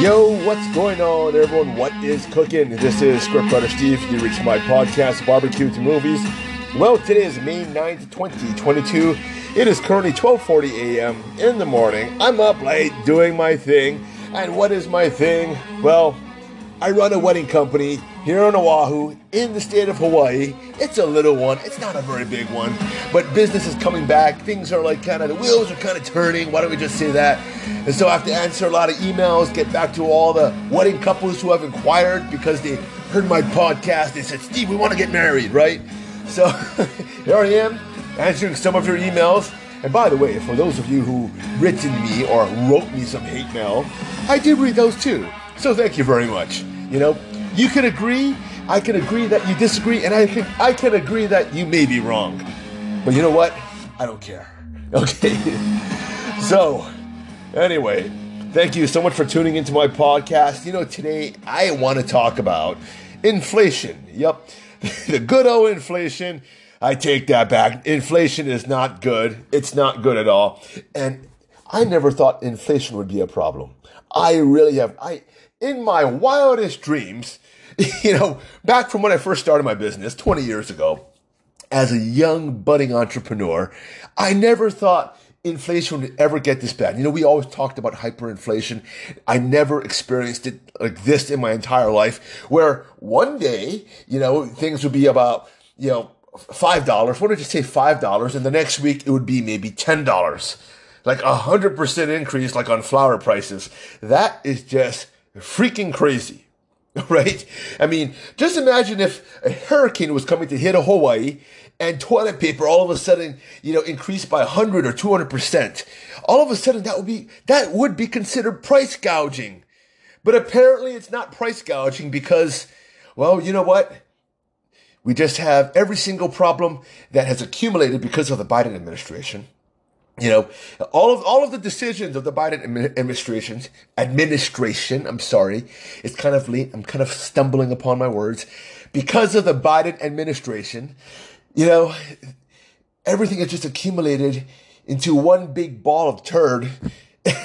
Yo, what's going on, everyone? What is cooking? This is scriptwriter Steve. You reach my podcast, Barbecue to Movies. Well, today is May 9th, 2022. It is currently 12:40 a.m. in the morning. I'm up late doing my thing. And what is my thing? Well, I run a wedding company here on Oahu in the state of Hawaii. It's a little one. It's not a very big one. But business is coming back. Things are like kind of, the wheels are kind of turning. Why don't we just say that? And so I have to answer a lot of emails, get back to all the wedding couples who have inquired because they heard my podcast. They said, Steve, we want to get married, right? So here I am answering some of your emails. And by the way, for those of you who written me or wrote me some hate mail, I did read those too. So thank you very much. You know, you can agree, I can agree that you disagree, and I can agree that you may be wrong. But you know what? I don't care. Okay? So, anyway, thank you so much for tuning into my podcast. You know, today I want to talk about inflation. Yep, the good old inflation. I take that back. Inflation is not good. It's not good at all. And I never thought inflation would be a problem. I really have. In my wildest dreams, you know, back from when I first started my business 20 years ago, as a young budding entrepreneur, I never thought inflation would ever get this bad. You know, we always talked about hyperinflation. I never experienced it like this in my entire life, where one day, you know, things would be about, you know, $5. Why don't you say $5? And the next week it would be maybe $10. Like 100% increase, like on flour prices. That is just freaking crazy, right? I mean, just imagine if a hurricane was coming to hit Hawaii and toilet paper all of a sudden, you know, increased by 100 or 200%. All of a sudden, that would be considered price gouging. But apparently it's not price gouging because, well, you know what? We just have every single problem that has accumulated because of the Biden administration. You know, all of the decisions of the Biden administration, I'm sorry, it's kind of late. I'm kind of stumbling upon my words. Because of the Biden administration, you know, everything has just accumulated into one big ball of turd.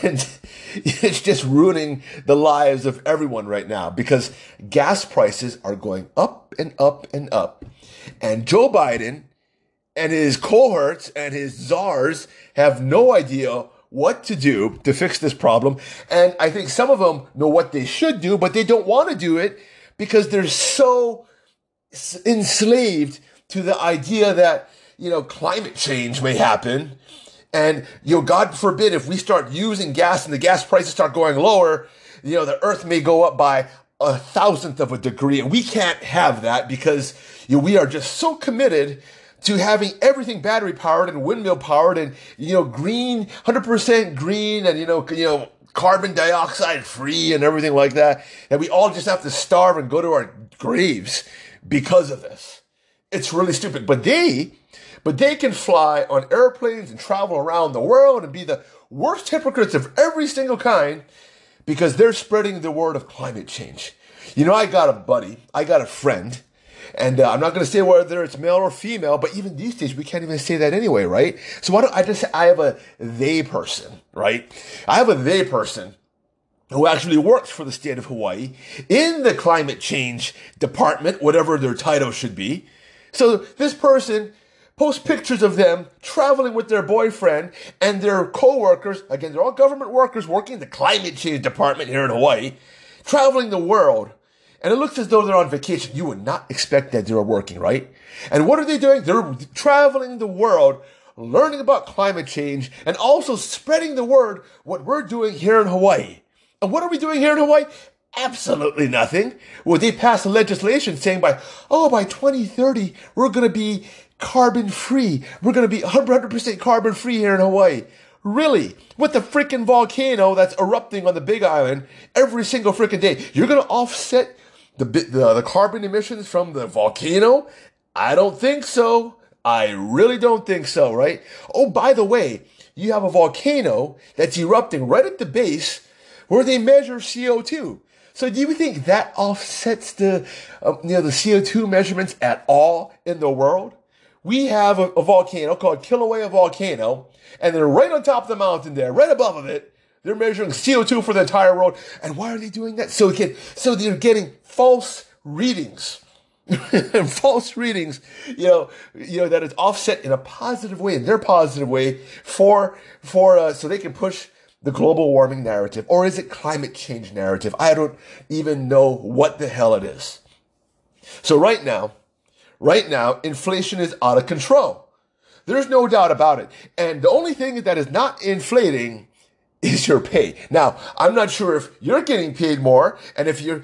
And it's just ruining the lives of everyone right now because gas prices are going up and up and up. And Joe Biden and his cohorts and his czars have no idea what to do to fix this problem. And I think some of them know what they should do, but they don't want to do it because they're so enslaved to the idea that, you know, climate change may happen. And, you know, God forbid if we start using gas and the gas prices start going lower, you know, the earth may go up by 1,000th of a degree. And we can't have that because, you know, we are just so committed to having everything battery powered and windmill powered and, you know, green, 100% green and, you know, carbon dioxide free and everything like that. And we all just have to starve and go to our graves because of this. It's really stupid. But they can fly on airplanes and travel around the world and be the worst hypocrites of every single kind because they're spreading the word of climate change. You know, I got a friend. And I'm not going to say whether it's male or female, but even these days, we can't even say that anyway, right? So why don't I just say I have a they person, right? I have a they person who actually works for the state of Hawaii in the climate change department, whatever their title should be. So this person posts pictures of them traveling with their boyfriend and their coworkers. Again, they're all government workers working in the climate change department here in Hawaii, traveling the world. And it looks as though they're on vacation. You would not expect that they're working, right? And what are they doing? They're traveling the world, learning about climate change, and also spreading the word what we're doing here in Hawaii. And what are we doing here in Hawaii? absolutely nothing. Well, they passed legislation saying by 2030, we're going to be carbon free. We're going to be 100% carbon free here in Hawaii. Really? With the freaking volcano that's erupting on the Big Island every single freaking day, you're going to offset the carbon emissions from the volcano? I don't think so. I really don't think so, right? Oh, by the way, you have a volcano that's erupting right at the base where they measure CO2. So do you think that offsets the CO2 measurements at all in the world? We have a volcano called Kilauea Volcano, and they're right on top of the mountain there, right above of it. They're measuring CO2 for the entire world. And why are they doing that? So they're getting false readings. False readings, that it's offset in a positive way, in their positive way, so they can push the global warming narrative. Or is it climate change narrative? I don't even know what the hell it is. So right now, inflation is out of control. There's no doubt about it. And the only thing that is not inflating is your pay. Now, I'm not sure if you're getting paid more, and if your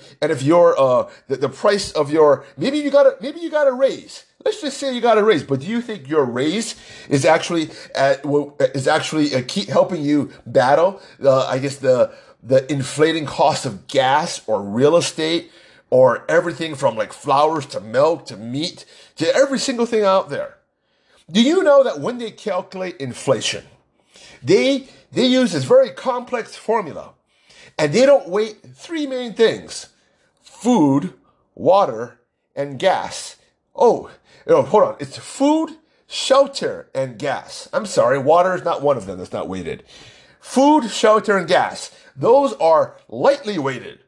price of your, maybe you got a raise. Let's just say you got a raise, but do you think your raise is actually helping you battle the inflating cost of gas or real estate or everything from like flowers to milk to meat to every single thing out there? Do you know that when they calculate inflation, they use this very complex formula, and they don't weigh three main things: food, water, and gas. Oh, hold on. It's food, shelter, and gas. I'm sorry. Water is not one of them that's not weighted. Food, shelter, and gas. Those are lightly weighted.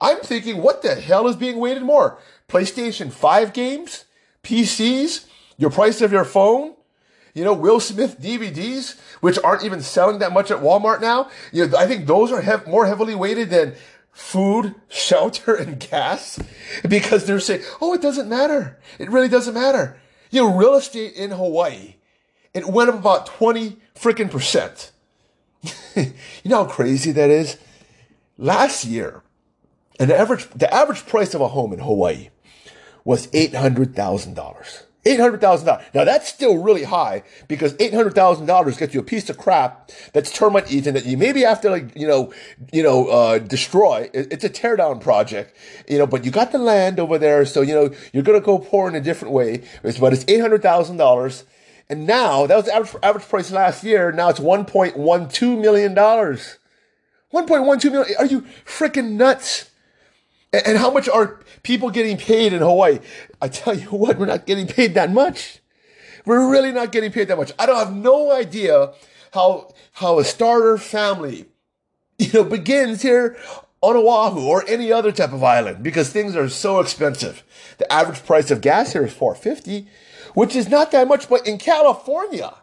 I'm thinking, what the hell is being weighted more? PlayStation 5 games? PCs? Your price of your phone? Will Smith DVDs, which aren't even selling that much at Walmart now. I think those are more heavily weighted than food, shelter, and gas, because they're saying, oh, it doesn't matter. It really doesn't matter. Real estate in Hawaii, it went up about 20% freaking. You know how crazy that is? Last year, and the average price of a home in Hawaii was $800,000. $800,000. Now that's still really high, because $800,000 gets you a piece of crap that's termite eaten that you maybe have to destroy. It's a teardown project, but you got the land over there. So, you're going to go poor in a different way, but it's $800,000. And now that was the average price last year. Now it's $1.12 million. $1.12 million. Are you freaking nuts? And how much are people getting paid in Hawaii? I tell you what, we're not getting paid that much. We're really not getting paid that much. I don't have no idea how a starter family, begins here on Oahu or any other type of island, because things are so expensive. The average price of gas here is $4.50, which is not that much. But in California,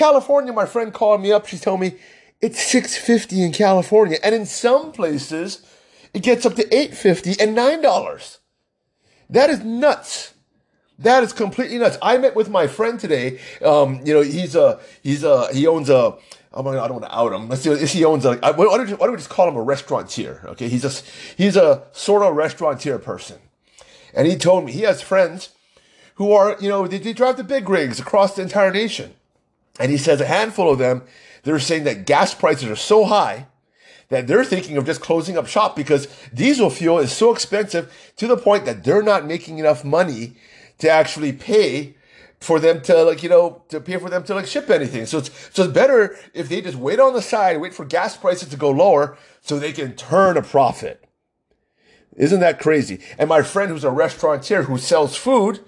my friend called me up. She told me it's $6.50 in California, and in some places, it gets up to $8.50 and $9. That is nuts. That is completely nuts. I met with my friend today. He owns a. Oh my God, I don't want to out him. Let's see. He owns a. Why don't we just call him a restaurateur? Okay, he's a sort of restaurateur person, and he told me he has friends who are they drive the big rigs across the entire nation, and he says a handful of them, they're saying that gas prices are so high that they're thinking of just closing up shop, because diesel fuel is so expensive to the point that they're not making enough money to actually pay for them to ship anything. So it's better if they just wait on the side, wait for gas prices to go lower so they can turn a profit. Isn't that crazy? And my friend who's a restaurateur who sells food,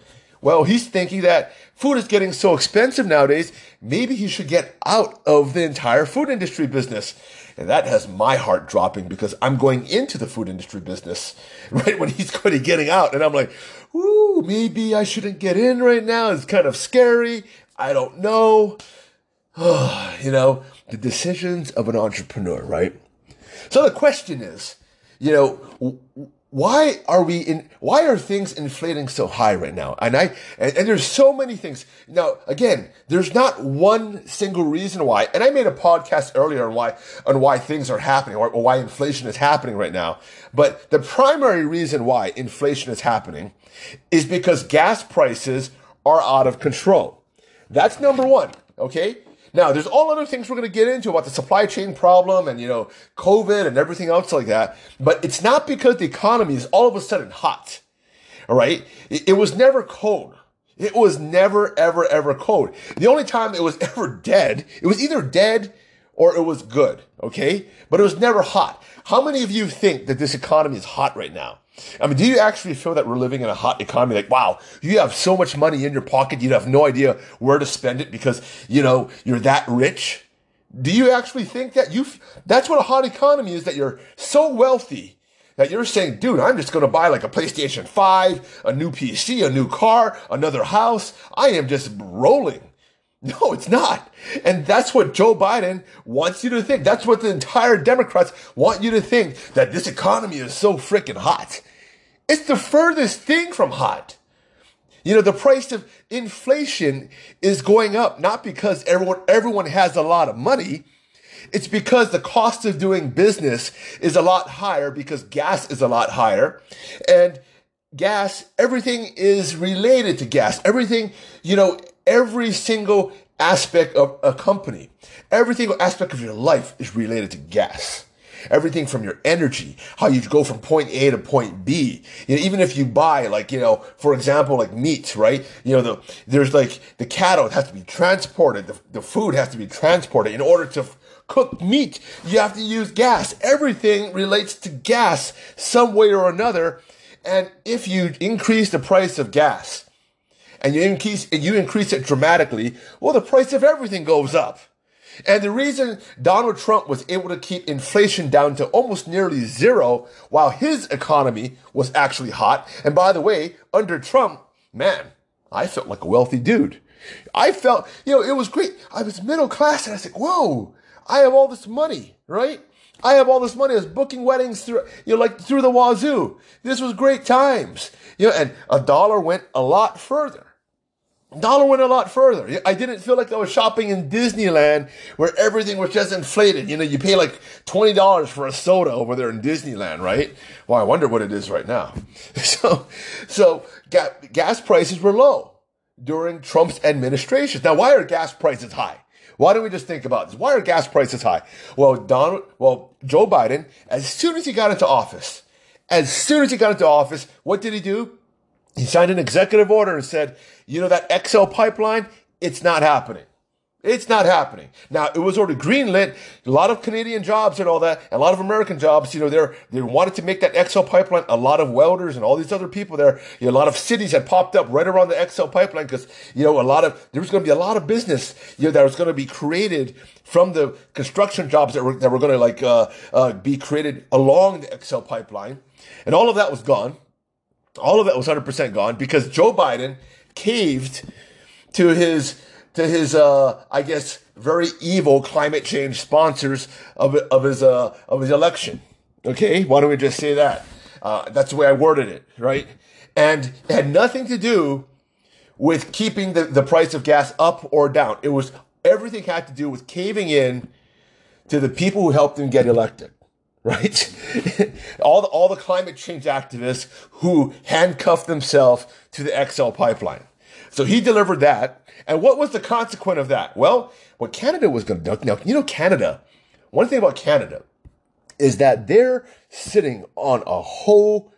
well, he's thinking that food is getting so expensive nowadays, maybe he should get out of the entire food industry business. And that has my heart dropping, because I'm going into the food industry business right when he's going to getting out. And I'm like, ooh, maybe I shouldn't get in right now. It's kind of scary. I don't know. The decisions of an entrepreneur, right? So the question is, Why are things inflating so high right now? And there's so many things. Now, again, there's not one single reason why. And I made a podcast earlier on why things are happening or why inflation is happening right now. But the primary reason why inflation is happening is because gas prices are out of control. That's number one. Okay. Now, there's all other things we're going to get into about the supply chain problem and, COVID and everything else like that. But it's not because the economy is all of a sudden hot. All right. It was never cold. It was never, ever, ever cold. The only time it was ever dead, it was either dead or it was good. Okay. But it was never hot. How many of you think that this economy is hot right now? I mean, do you actually feel that we're living in a hot economy? Like, wow, you have so much money in your pocket, you have no idea where to spend it because, you're that rich. Do you actually think that that's what a hot economy is, that you're so wealthy that you're saying, dude, I'm just going to buy like a PlayStation 5, a new PC, a new car, another house. I am just rolling. No, it's not. And that's what Joe Biden wants you to think. That's what the entire Democrats want you to think, that this economy is so freaking hot. It's the furthest thing from hot. The price of inflation is going up, not because everyone has a lot of money. It's because the cost of doing business is a lot higher because gas is a lot higher. And gas, everything is related to gas. Everything, every single aspect of a company, every single aspect of your life is related to gas. Everything from your energy, how you go from point A to point B. Even if you buy, for example, meat, right? There's the cattle has to be transported. The food has to be transported. In order to cook meat, you have to use gas. Everything relates to gas some way or another. And if you increase the price of gas, and you increase it dramatically, well, the price of everything goes up. And the reason Donald Trump was able to keep inflation down to almost nearly zero while his economy was actually hot. And by the way, under Trump, man, I felt like a wealthy dude. I felt, it was great. I was middle class and I said, whoa, I have all this money, right? I have all this money. I was booking weddings through, through the wazoo. This was great times. And $1 went a lot further. I didn't feel like I was shopping in Disneyland where everything was just inflated. You pay like $20 for a soda over there in Disneyland, right? Well, I wonder what it is right now. So gas prices were low during Trump's administration. Now, why are gas prices high? Why don't we just think about this? Why are gas prices high? Well, Joe Biden, as soon as he got into office, what did he do? He signed an executive order and said, that XL pipeline, it's not happening. It's not happening. Now, it was already greenlit. A lot of Canadian jobs and all that, and a lot of American jobs, they wanted to make that XL pipeline. A lot of welders and all these other people there, a lot of cities had popped up right around the XL pipeline because, there was going to be a lot of business, that was going to be created from the construction jobs that were going to be created along the XL pipeline. And all of that was gone. All of that was 100% gone because Joe Biden caved to his I guess, very evil climate change sponsors of his election. Okay, why don't we just say that? That's the way I worded it, right? And it had nothing to do with keeping the price of gas up or down. It was everything had to do with caving in to the people who helped him get elected. Right? all the climate change activists who handcuffed themselves to the XL pipeline. So he delivered that. And what was the consequence of that? Well, what Canada was going to do, now, Canada, one thing about Canada is that they're sitting on a whole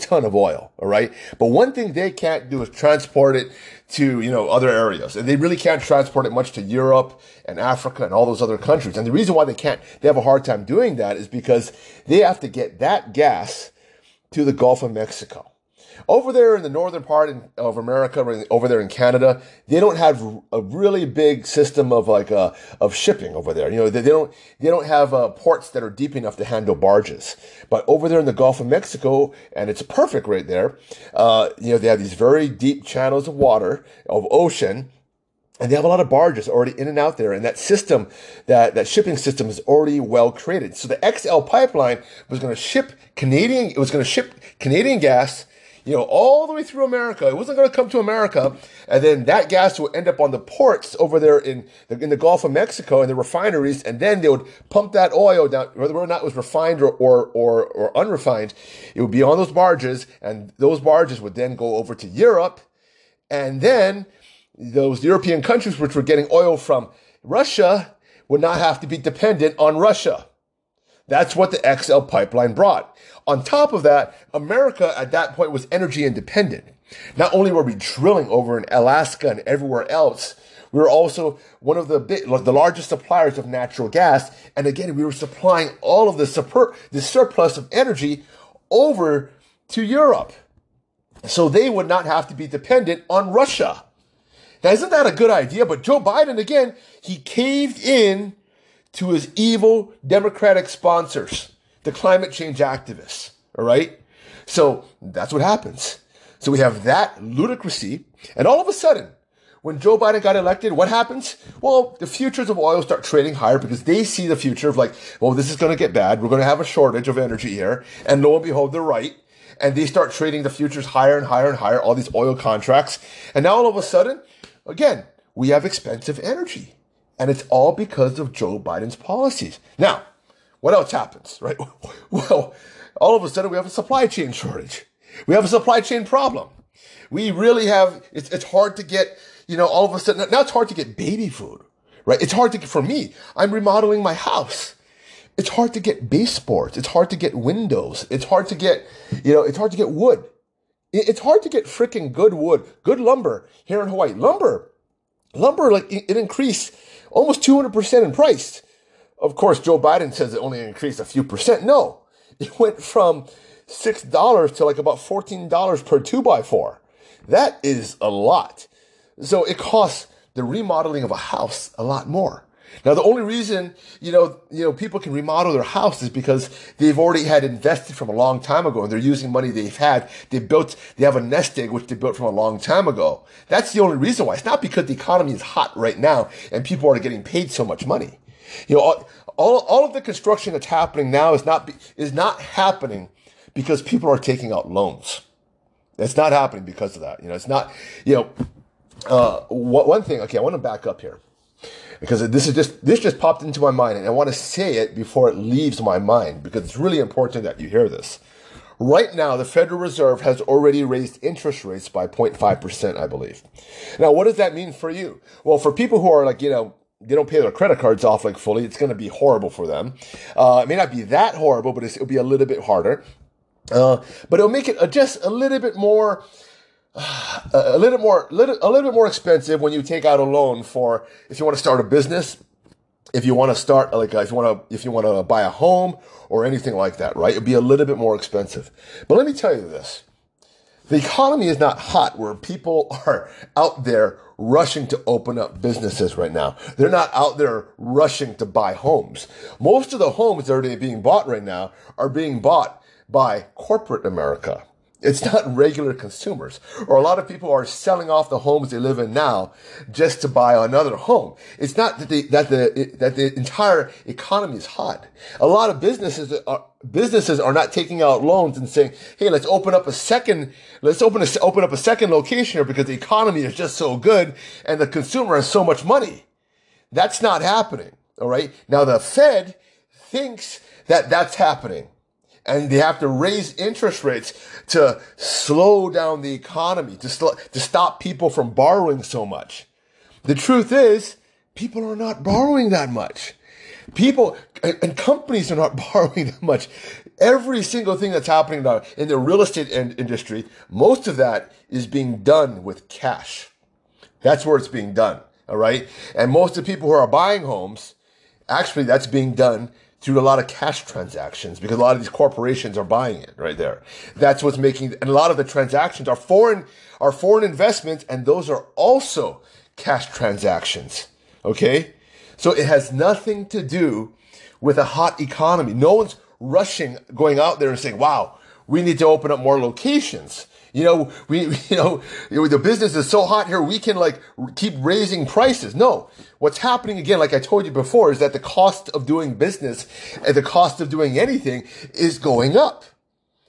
ton of oil, all right? But one thing they can't do is transport it to, other areas. And they really can't transport it much to Europe and Africa and all those other countries. And the reason why they have a hard time doing that is because they have to get that gas to the Gulf of Mexico. Over there in the northern part of America, over there in Canada, they don't have a really big system of shipping over there. They don't have ports that are deep enough to handle barges. But over there in the Gulf of Mexico, and it's perfect right there, they have these very deep channels of water, of ocean, And they have a lot of barges already in and out there. And that system, that shipping system is already well created. So the XL pipeline was going to ship Canadian gas, all the way through America. It wasn't going to come to America. And then that gas would end up on the ports over there in the Gulf of Mexico and the refineries. And then they would pump that oil down, whether or not it was refined or unrefined. It would be on those barges. And those barges would then go over to Europe. And then those European countries which were getting oil from Russia would not have to be dependent on Russia. That's what the XL pipeline brought. On top of that, America at that point was energy independent. Not only were we drilling over in Alaska and everywhere else, we were also one of the largest suppliers of natural gas. And again, we were supplying all of the surplus of energy over to Europe. So they would not have to be dependent on Russia. Now, isn't that a good idea? But Joe Biden, again, he caved in to his evil Democratic sponsors, the climate change activists, all right? So that's what happens. So we have that ludicrousy. And all of a sudden, when Joe Biden got elected, what happens? Well, the futures of oil start trading higher because they see the future of this is going to get bad. We're going to have a shortage of energy here. And lo and behold, they're right. And they start trading the futures higher and higher and higher, all these oil contracts. And now all of a sudden, again, we have expensive energy, and it's all because of Joe Biden's policies. Now, what else happens, right? Well, all of a sudden we have a supply chain shortage. We have a supply chain problem. We really have, it's hard to get, all of a sudden, now it's hard to get baby food, right? It's hard to get, for me, I'm remodeling my house. It's hard to get baseboards. It's hard to get windows. It's hard to get, it's hard to get wood. It's hard to get freaking good wood, good lumber here in Hawaii. Lumber, it increased almost 200% in price. Of course, Joe Biden says it only increased a few percent. No, it went from $6 to about $14 per 2x4. That is a lot. So it costs the remodeling of a house a lot more. Now, the only reason, people can remodel their house is because they've already had invested from a long time ago and they're using money they've had. They have a nest egg, which they built from a long time ago. That's the only reason why. It's not because the economy is hot right now and people are getting paid so much money. All of the construction that's happening now is not happening because people are taking out loans. It's not happening because of that. It's not, one thing. Okay, I want to back up here, because this just popped into my mind, and I want to say it before it leaves my mind, because it's really important that you hear this. Right now, the Federal Reserve has already raised interest rates by 0.5%, I believe. Now, what does that mean for you? Well, for people who are they don't pay their credit cards off fully, it's going to be horrible for them. It may not be that horrible, but it'll be a little bit harder. But it'll make it just a little bit more... A little bit more expensive when you take out a loan for, if you want to start a business, if you want to start, if you want to buy a home or anything like that, right? It'd be a little bit more expensive. But let me tell you this. The economy is not hot where people are out there rushing to open up businesses right now. They're not out there rushing to buy homes. Most of the homes that are being bought right now are being bought by corporate America. It's not regular consumers, or a lot of people are selling off the homes they live in now just to buy another home. It's not that the entire economy is hot. A lot of businesses are not taking out loans and saying, "Hey, let's open up a second location here because the economy is just so good and the consumer has so much money." That's not happening. All right. Now the Fed thinks that that's happening, and they have to raise interest rates to slow down the economy, to stop people from borrowing so much. The truth is, people are not borrowing that much. People and companies are not borrowing that much. Every single thing that's happening now in the real estate industry, most of that is being done with cash. That's where it's being done, all right? And most of the people who are buying homes, actually that's being done through a lot of cash transactions, because a lot of these corporations are buying it right there. That's what's making, and a lot of the transactions are foreign investments, and those are also cash transactions. Okay? So it has nothing to do with a hot economy. No one's rushing, going out there and saying, wow, we need to open up more locations. You know, the business is so hot here, we can like keep raising prices. No, what's happening again, like I told you before, is that the cost of doing business and the cost of doing anything is going up.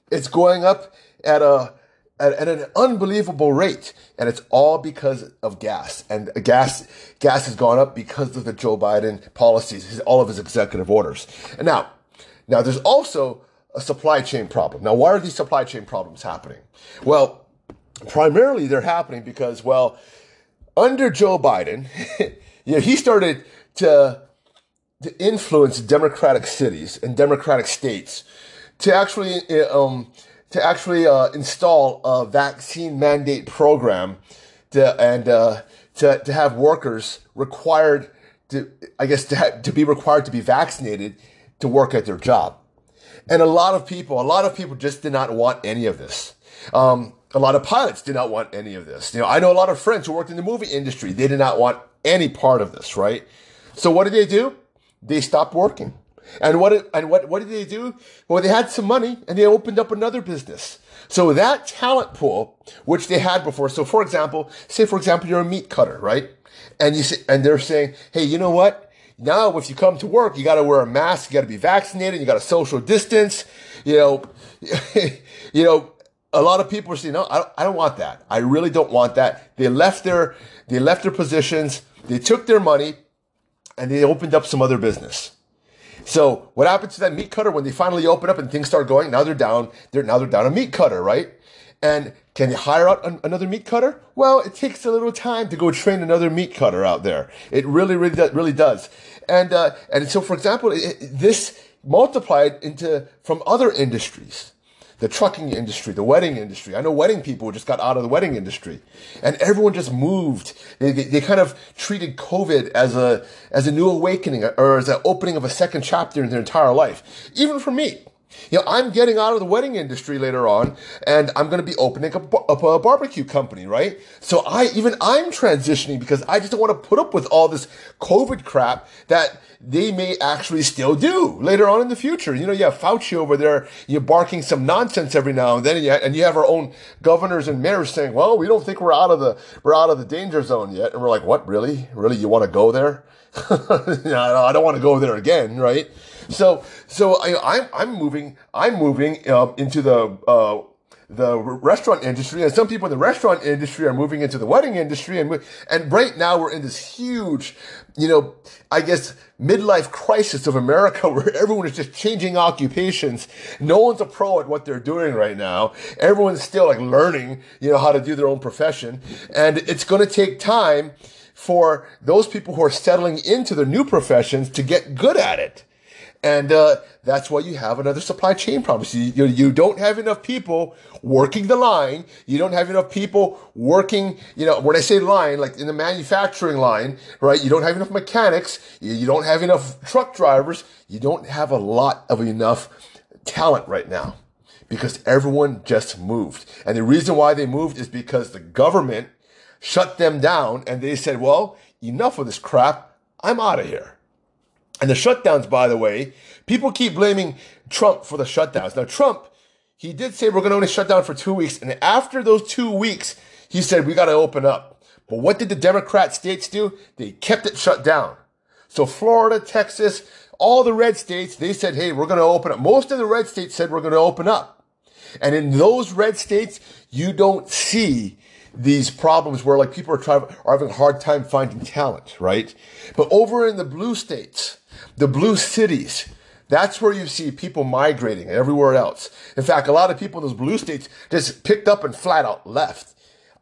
It's going up at an unbelievable rate, and it's all because of gas. And gas has gone up because of the Joe Biden policies, all of his executive orders. And now there's also a supply chain problem. Now, why are these supply chain problems happening? Well, primarily they're happening because, well, under Joe Biden, he started to influence Democratic cities and Democratic states to actually install a vaccine mandate program to have workers required to be required to be vaccinated to work at their job. And a lot of people just did not want any of this. A lot of pilots did not want any of this. You know, I know a lot of friends who worked in the movie industry. They did not want any part of this, right? So what did they do? They stopped working. And what did they do? Well, they had some money and they opened up another business. So that talent pool, which they had before. So for example, you're a meat cutter, right? And they're saying, hey, you know what? Now, if you come to work, you got to wear a mask, you got to be vaccinated, you got to social distance. A lot of people are saying, no, I don't want that. I really don't want that. They left their positions, they took their money, and they opened up some other business. So what happened to that meat cutter when they finally open up and things start going? Now they're down a meat cutter, right? And can you hire out another meat cutter? Well, it takes a little time to go train another meat cutter out there. It really does. And so, for example, this multiplied from other industries, the trucking industry, the wedding industry. I know wedding people just got out of the wedding industry, and everyone just moved. They kind of treated COVID as a new awakening or as an opening of a second chapter in their entire life. Even for me. I'm getting out of the wedding industry later on, and I'm going to be opening up a barbecue company, right? So I'm transitioning because I just don't want to put up with all this COVID crap that they may actually still do later on in the future. You have Fauci over there, you're barking some nonsense every now and then, and you have our own governors and mayors saying, well, we don't think we're out of the danger zone yet. And we're like, what, really? Really, you want to go there? I don't want to go there again, right? So I'm moving into the restaurant industry, and some people in the restaurant industry are moving into the wedding industry, and right now we're in this huge, midlife crisis of America where everyone is just changing occupations. No one's a pro at what they're doing right now. Everyone's still like learning, how to do their own profession, and it's going to take time for those people who are settling into their new professions to get good at it. And that's why you have another supply chain problem. So you don't have enough people working the line. You don't have enough people working, when I say line, like in the manufacturing line, right? You don't have enough mechanics. You don't have enough truck drivers. You don't have a lot of enough talent right now because everyone just moved. And the reason why they moved is because the government shut them down and they said, well, enough of this crap. I'm out of here. And the shutdowns, by the way, people keep blaming Trump for the shutdowns. Now, Trump, he did say we're going to only shut down for 2 weeks. And after those 2 weeks, he said we got to open up. But what did the Democrat states do? They kept it shut down. So Florida, Texas, all the red states, they said, hey, we're going to open up. Most of the red states said we're going to open up. And in those red states, you don't see these problems where like people are having a hard time finding talent, right? But over in the blue states, the blue cities, that's where you see people migrating everywhere else. In fact, a lot of people in those blue states just picked up and flat out left.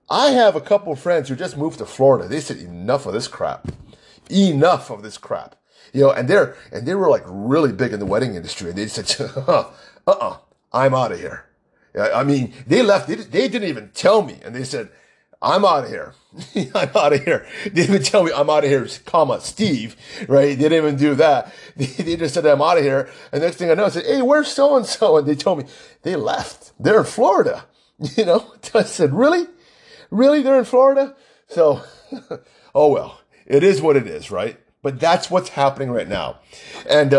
I have a couple of friends who just moved to Florida. They said, enough of this crap. Enough of this crap. And they were like really big in the wedding industry. And they said, I'm out of here. They left. They didn't even tell me. And they said, I'm out of here. I'm out of here. They didn't even tell me I'm out of here, Steve, right? They didn't even do that. They just said, I'm out of here. And next thing I know, I said, hey, where's so-and-so? And they told me they left. They're in Florida. I said, really? Really? They're in Florida? So, oh, well, it is what it is, right? But that's what's happening right now. And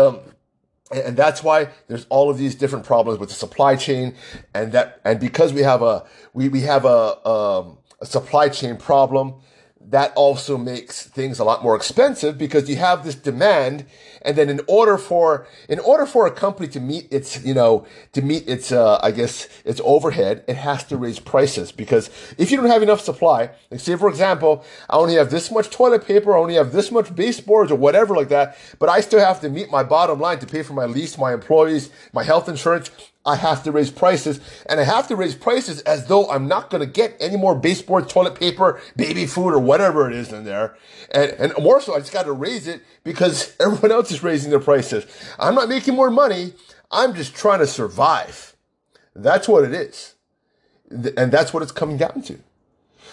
And that's why there's all of these different problems with the supply chain, and that, and because we have a supply chain problem, that also makes things a lot more expensive because you have this demand, and then in order for a company to meet its its overhead, it has to raise prices, because if you don't have enough supply, like say for example, I only have this much toilet paper, I only have this much baseboards or whatever like that, but I still have to meet my bottom line to pay for my lease, my employees, my health insurance. I have to raise prices, and I have to raise prices as though I'm not going to get any more baseboard, toilet paper, baby food, or whatever it is in there. And more so, I just got to raise it because everyone else is raising their prices. I'm not making more money. I'm just trying to survive. That's what it is. And that's what it's coming down to.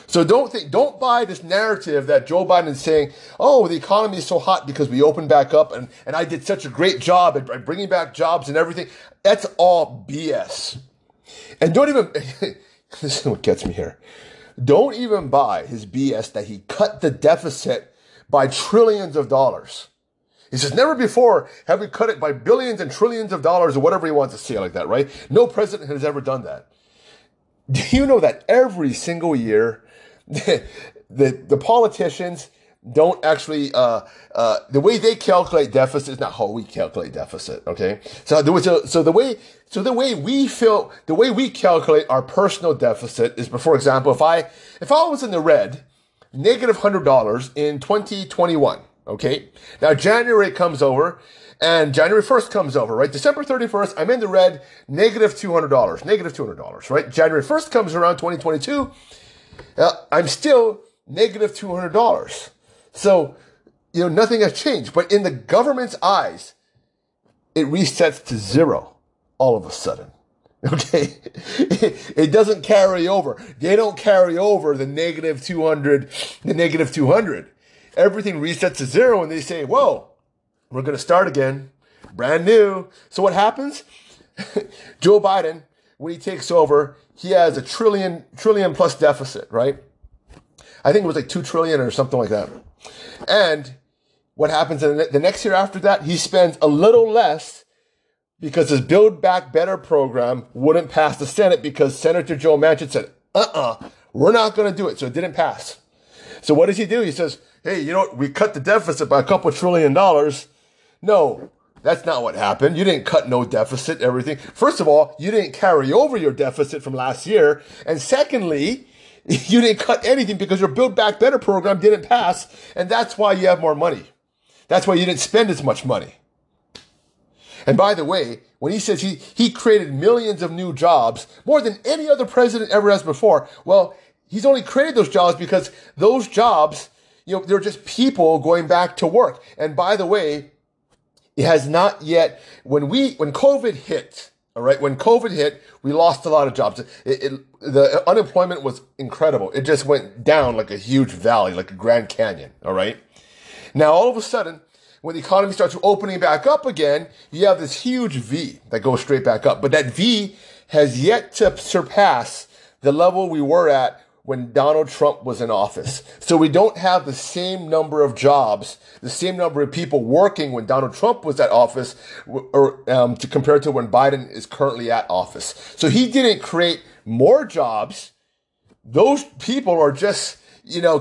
So don't buy this narrative that Joe Biden is saying, oh, the economy is so hot because we opened back up and I did such a great job at bringing back jobs and everything. That's all BS. And don't even, this is what gets me here. Don't even buy his BS that he cut the deficit by trillions of dollars. He says, never before have we cut it by billions and trillions of dollars, or whatever he wants to say like that, right? No president has ever done that. Do you know that every single year, the politicians don't actually, the way they calculate deficit is not how we calculate deficit, okay? So the way we calculate our personal deficit is, for example, if I was in the red, -$100 in 2021, okay? Now January comes over, and January 1st comes over, right? December 31st, I'm in the red, -$200, right? January 1st comes around 2022, I'm still -$200. So, nothing has changed. But in the government's eyes, it resets to zero all of a sudden. Okay? It doesn't carry over. They don't carry over the -200. Everything resets to zero, and they say, whoa, we're going to start again, brand new. So what happens? Joe Biden, when he takes over, he has a trillion plus deficit, right? I think it was like 2 trillion or something like that. And what happens in the next year after that? He spends a little less because his Build Back Better program wouldn't pass the Senate because Senator Joe Manchin said, we're not going to do it. So it didn't pass. So what does he do? He says, hey, we cut the deficit by a couple trillion dollars. No, that's not what happened. You didn't cut no deficit, everything. First of all, you didn't carry over your deficit from last year. And secondly, you didn't cut anything because your Build Back Better program didn't pass. And that's why you have more money. That's why you didn't spend as much money. And by the way, when he says he created millions of new jobs, more than any other president ever has before, well, he's only created those jobs because those jobs, they're just people going back to work. And by the way, it has not yet, when COVID hit, all right, when COVID hit, we lost a lot of jobs. The unemployment was incredible. It just went down like a huge valley, like a Grand Canyon, all right? Now, all of a sudden, when the economy starts opening back up again, you have this huge V that goes straight back up. But that V has yet to surpass the level we were at when Donald Trump was in office. So we don't have the same number of jobs, the same number of people working when Donald Trump was at office to compare to when Biden is currently at office. So he didn't create more jobs. Those people are just,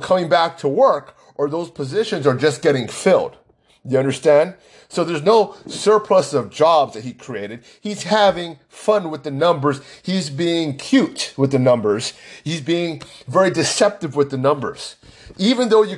coming back to work, or those positions are just getting filled. You understand? So there's no surplus of jobs that he created. He's having fun with the numbers. He's being cute with the numbers. He's being very deceptive with the numbers. Even though 1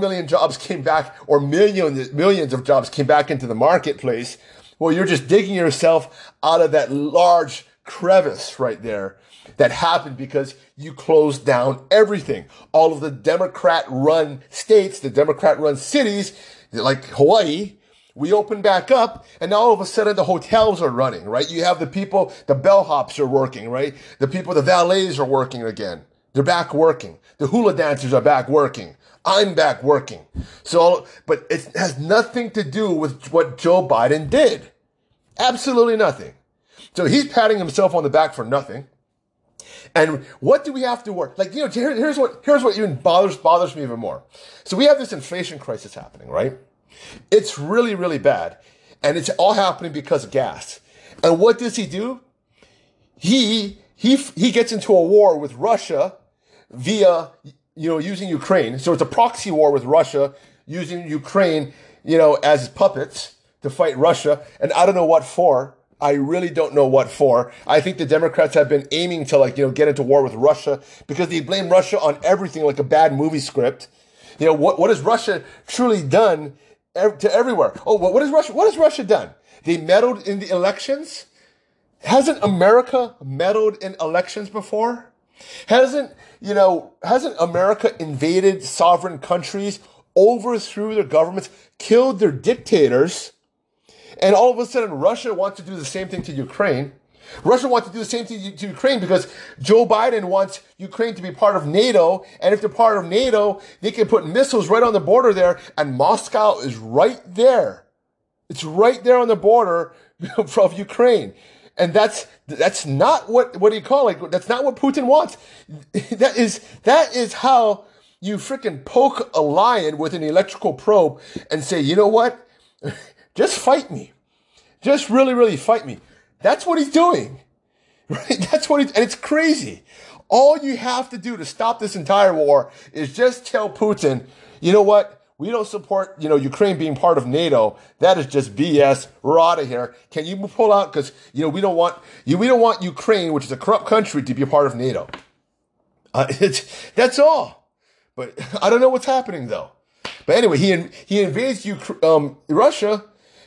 million jobs came back, or millions of jobs came back into the marketplace, well, you're just digging yourself out of that large crevice right there that happened because you closed down everything. All of the Democrat-run states, the Democrat-run cities, like Hawaii, we open back up, and now all of a sudden the hotels are running, right? You have the people, the bellhops are working, right? The people, the valets are working again. They're back working. The hula dancers are back working. I'm back working. But it has nothing to do with what Joe Biden did. Absolutely nothing. So he's patting himself on the back for nothing. And what do we have to work? Like, here's what even bothers me even more. So we have this inflation crisis happening, right? It's really, really bad. And it's all happening because of gas. And what does he do? He gets into a war with Russia via, using Ukraine. So it's a proxy war with Russia using Ukraine, as puppets to fight Russia. And I don't know what for. I really don't know what for. I think the Democrats have been aiming to get into war with Russia because they blame Russia on everything like a bad movie script. What has Russia truly done to everywhere? Oh, what has Russia done? They meddled in the elections. Hasn't America meddled in elections before? Hasn't America invaded sovereign countries, overthrew their governments, killed their dictators? And all of a sudden, Russia wants to do the same thing to Ukraine. Russia wants to do the same thing to Ukraine because Joe Biden wants Ukraine to be part of NATO. And if they're part of NATO, they can put missiles right on the border there. And Moscow is right there. It's right there on the border of Ukraine. And that's not that's not what Putin wants. That is how you freaking poke a lion with an electrical probe and say, you know what? Just fight me. Just really, really fight me. That's what he's doing. Right? And it's crazy. All you have to do to stop this entire war is just tell Putin, you know what? We don't support, Ukraine being part of NATO. That is just BS. We're out of here. Can you pull out? Because, we don't want Ukraine, which is a corrupt country, to be a part of NATO. That's all. But I don't know what's happening, though. But anyway, he invades Russia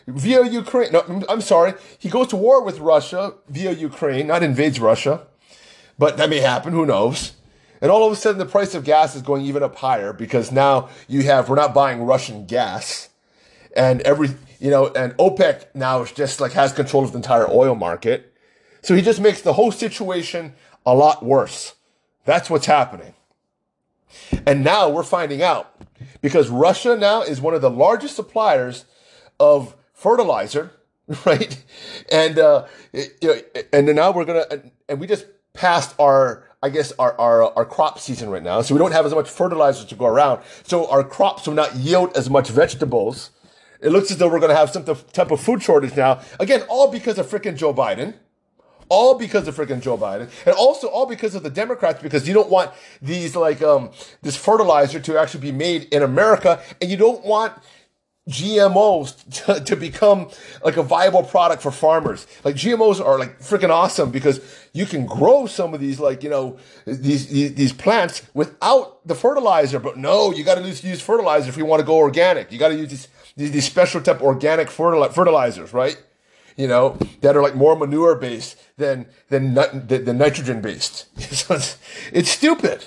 via Ukraine. No, I'm sorry. He goes to war with Russia via Ukraine, not invades Russia. But that may happen. Who knows? And all of a sudden, the price of gas is going even up higher because now we're not buying Russian gas. And and OPEC now is just has control of the entire oil market. So he just makes the whole situation a lot worse. That's what's happening. And now we're finding out because Russia now is one of the largest suppliers of fertilizer, right? And now we just passed our crop season right now. So we don't have as much fertilizer to go around. So our crops will not yield as much vegetables. It looks as though we're going to have some type of food shortage now. Again, all because of freaking Joe Biden. All because of freaking Joe Biden. And also all because of the Democrats, because you don't want these this fertilizer to actually be made in America. And you don't want GMOs to become a viable product for farmers. GMOs are freaking awesome because you can grow some of these these plants without the fertilizer. But no, you got to use fertilizer if you want to go organic. You got to use these special type organic fertilizers, right? That are more manure based than nitrogen based. So it's stupid.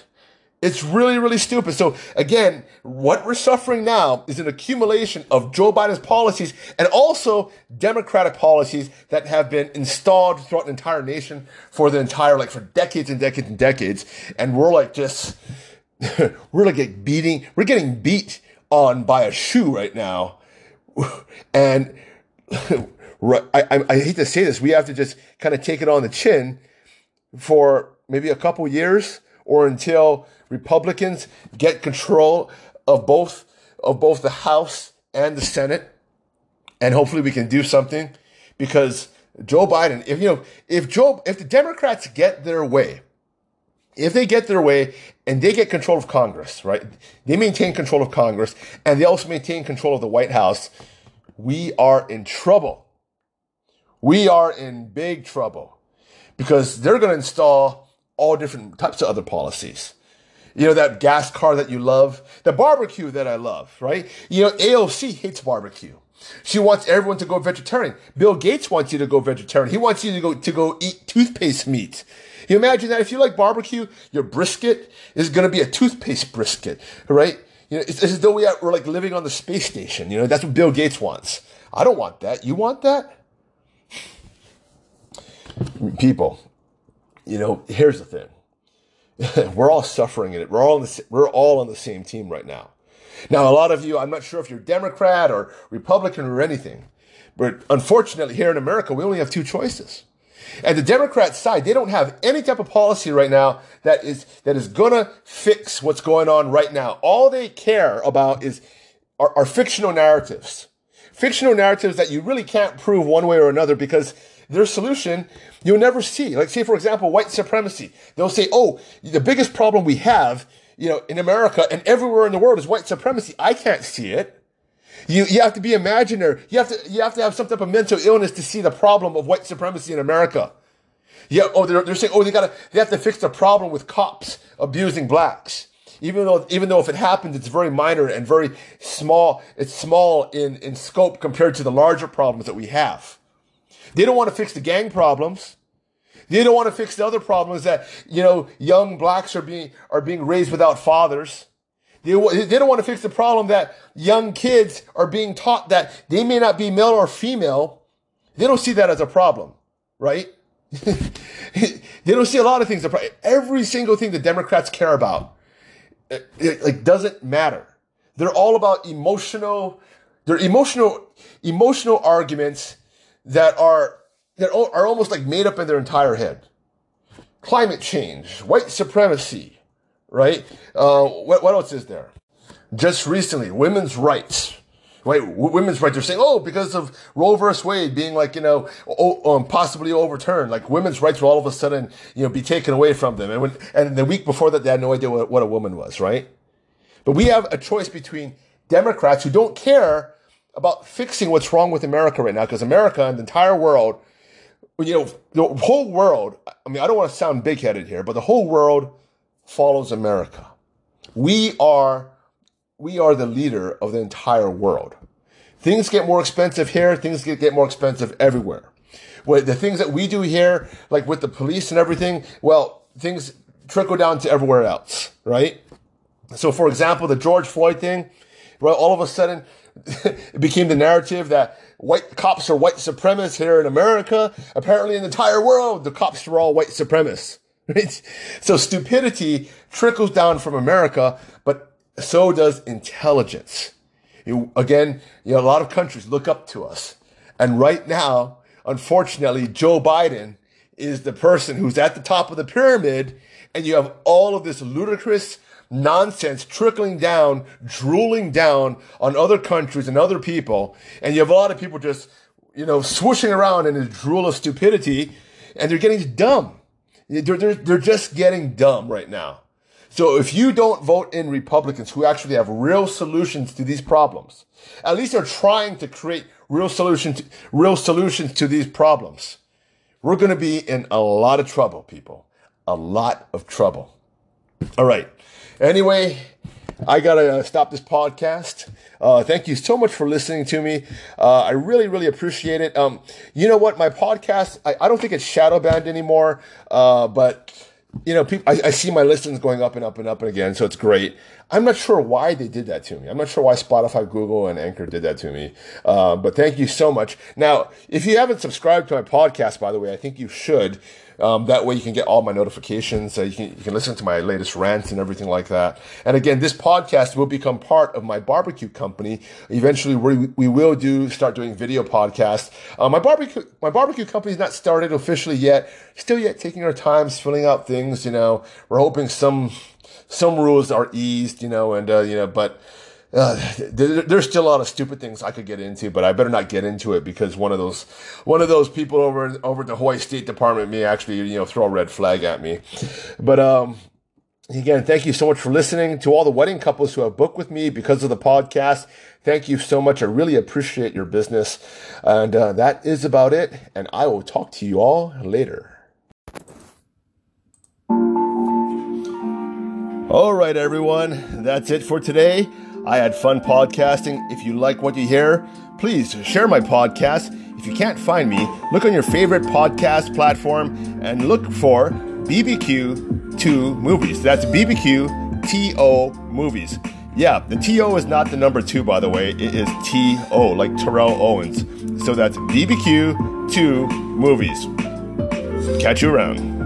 It's really, really stupid. So again, what we're suffering now is an accumulation of Joe Biden's policies and also Democratic policies that have been installed throughout an entire nation for the entire, for decades and decades and decades. And we're we're getting beat on by a shoe right now. And I hate to say this, we have to just kind of take it on the chin for maybe a couple years or until Republicans get control of both the House and the Senate. And hopefully we can do something because Joe Biden, if the Democrats get their way, if they get their way and they get control of Congress, right? They maintain control of Congress and they also maintain control of the White House. We are in trouble. We are in big trouble because they're going to install all different types of other policies. That gas car that you love, the barbecue that I love, right? AOC hates barbecue. She wants everyone to go vegetarian. Bill Gates wants you to go vegetarian. He wants you to go eat toothpaste meat. You imagine that if you like barbecue, your brisket is going to be a toothpaste brisket, right? It's as though we're living on the space station. That's what Bill Gates wants. I don't want that. You want that? People, here's the thing. We're all suffering in it. We're all on the same team right now. Now, a lot of you, I'm not sure if you're Democrat or Republican or anything, but unfortunately here in America, we only have two choices. And the Democrat side, they don't have any type of policy right now that is going to fix what's going on right now. All they care about are fictional narratives. fictional narratives that you really can't prove one way or another because their solution you'll never see. Like, say, for example, white supremacy. They'll say, oh, the biggest problem we have, you know, in America and everywhere in the world is white supremacy. I can't see it. You have to be imaginary. You have to have some type of mental illness to see the problem of white supremacy in America. Yeah. Oh, they're saying, oh, they have to fix the problem with cops abusing blacks. Even though if it happens, it's very minor and very small. It's small in scope compared to the larger problems that we have. They don't want to fix the gang problems. They don't want to fix the other problems that, you know, young blacks are being raised without fathers. They don't want to fix the problem that young kids are being taught that they may not be male or female. They don't see that as a problem, right? They don't see a lot of things. Every single thing the Democrats care about, it doesn't matter. They're all about emotional arguments that are almost like made up in their entire head. Climate change, white supremacy. Right? What else is there? Just recently, women's rights. Right? Women's rights. They're saying, oh, because of Roe versus Wade being like, you know, possibly overturned, like women's rights will all of a sudden, you know, be taken away from them. And the week before that, they had no idea what a woman was, right? But we have a choice between Democrats who don't care about fixing what's wrong with America right now, because America and the entire world, you know, the whole world, I mean, I don't want to sound big-headed here, but the whole world follows America. We are the leader of the entire world. Things get more expensive here. Things get more expensive everywhere. Well, the things that we do here, like with the police and everything, well, things trickle down to everywhere else, right? So, for example, the George Floyd thing, well, all of a sudden, it became the narrative that white cops are white supremacists here in America. Apparently, in the entire world, the cops were all white supremacists. Right? So stupidity trickles down from America, but so does intelligence. A lot of countries look up to us. And right now, unfortunately, Joe Biden is the person who's at the top of the pyramid, and you have all of this ludicrous nonsense trickling down, drooling down on other countries and other people, and you have a lot of people just, you know, swooshing around in this drool of stupidity, and they're getting dumb. They're just getting dumb right now. So if you don't vote in Republicans who actually have real solutions to these problems, at least are trying to create real solutions to these problems, we're going to be in a lot of trouble, people. A lot of trouble. All right. Anyway, I got to stop this podcast. Thank you so much for listening to me. I really, really appreciate it. You know what? My podcast, I don't think it's shadow banned anymore. But, you know, people, I see my listens going up and up and up and again. So it's great. I'm not sure why they did that to me. I'm not sure why Spotify, Google, and Anchor did that to me. But thank you so much. Now, if you haven't subscribed to my podcast, by the way, I think you should. That way you can get all my notifications. You can listen to my latest rants and everything like that. And again, this podcast will become part of my barbecue company. Eventually, we will start doing video podcasts. My barbecue company is not started officially yet. Still yet taking our time, filling out things, you know. We're hoping some rules are eased, you know, and, you know, but, there's still a lot of stupid things I could get into, but I better not get into it because one of those people over at the Hawaii State Department may actually, you know, throw a red flag at me. But, again, thank you so much for listening to all the wedding couples who have booked with me because of the podcast. Thank you so much. I really appreciate your business. And, that is about it. And I will talk to you all later. All right, everyone. That's it for today. I had fun podcasting. If you like what you hear, please share my podcast. If you can't find me, look on your favorite podcast platform and look for BBQ to Movies. That's BBQ to Movies. Yeah, the T-O is not the number 2, by the way. It is T-O, like Terrell Owens. So that's BBQ to Movies. Catch you around.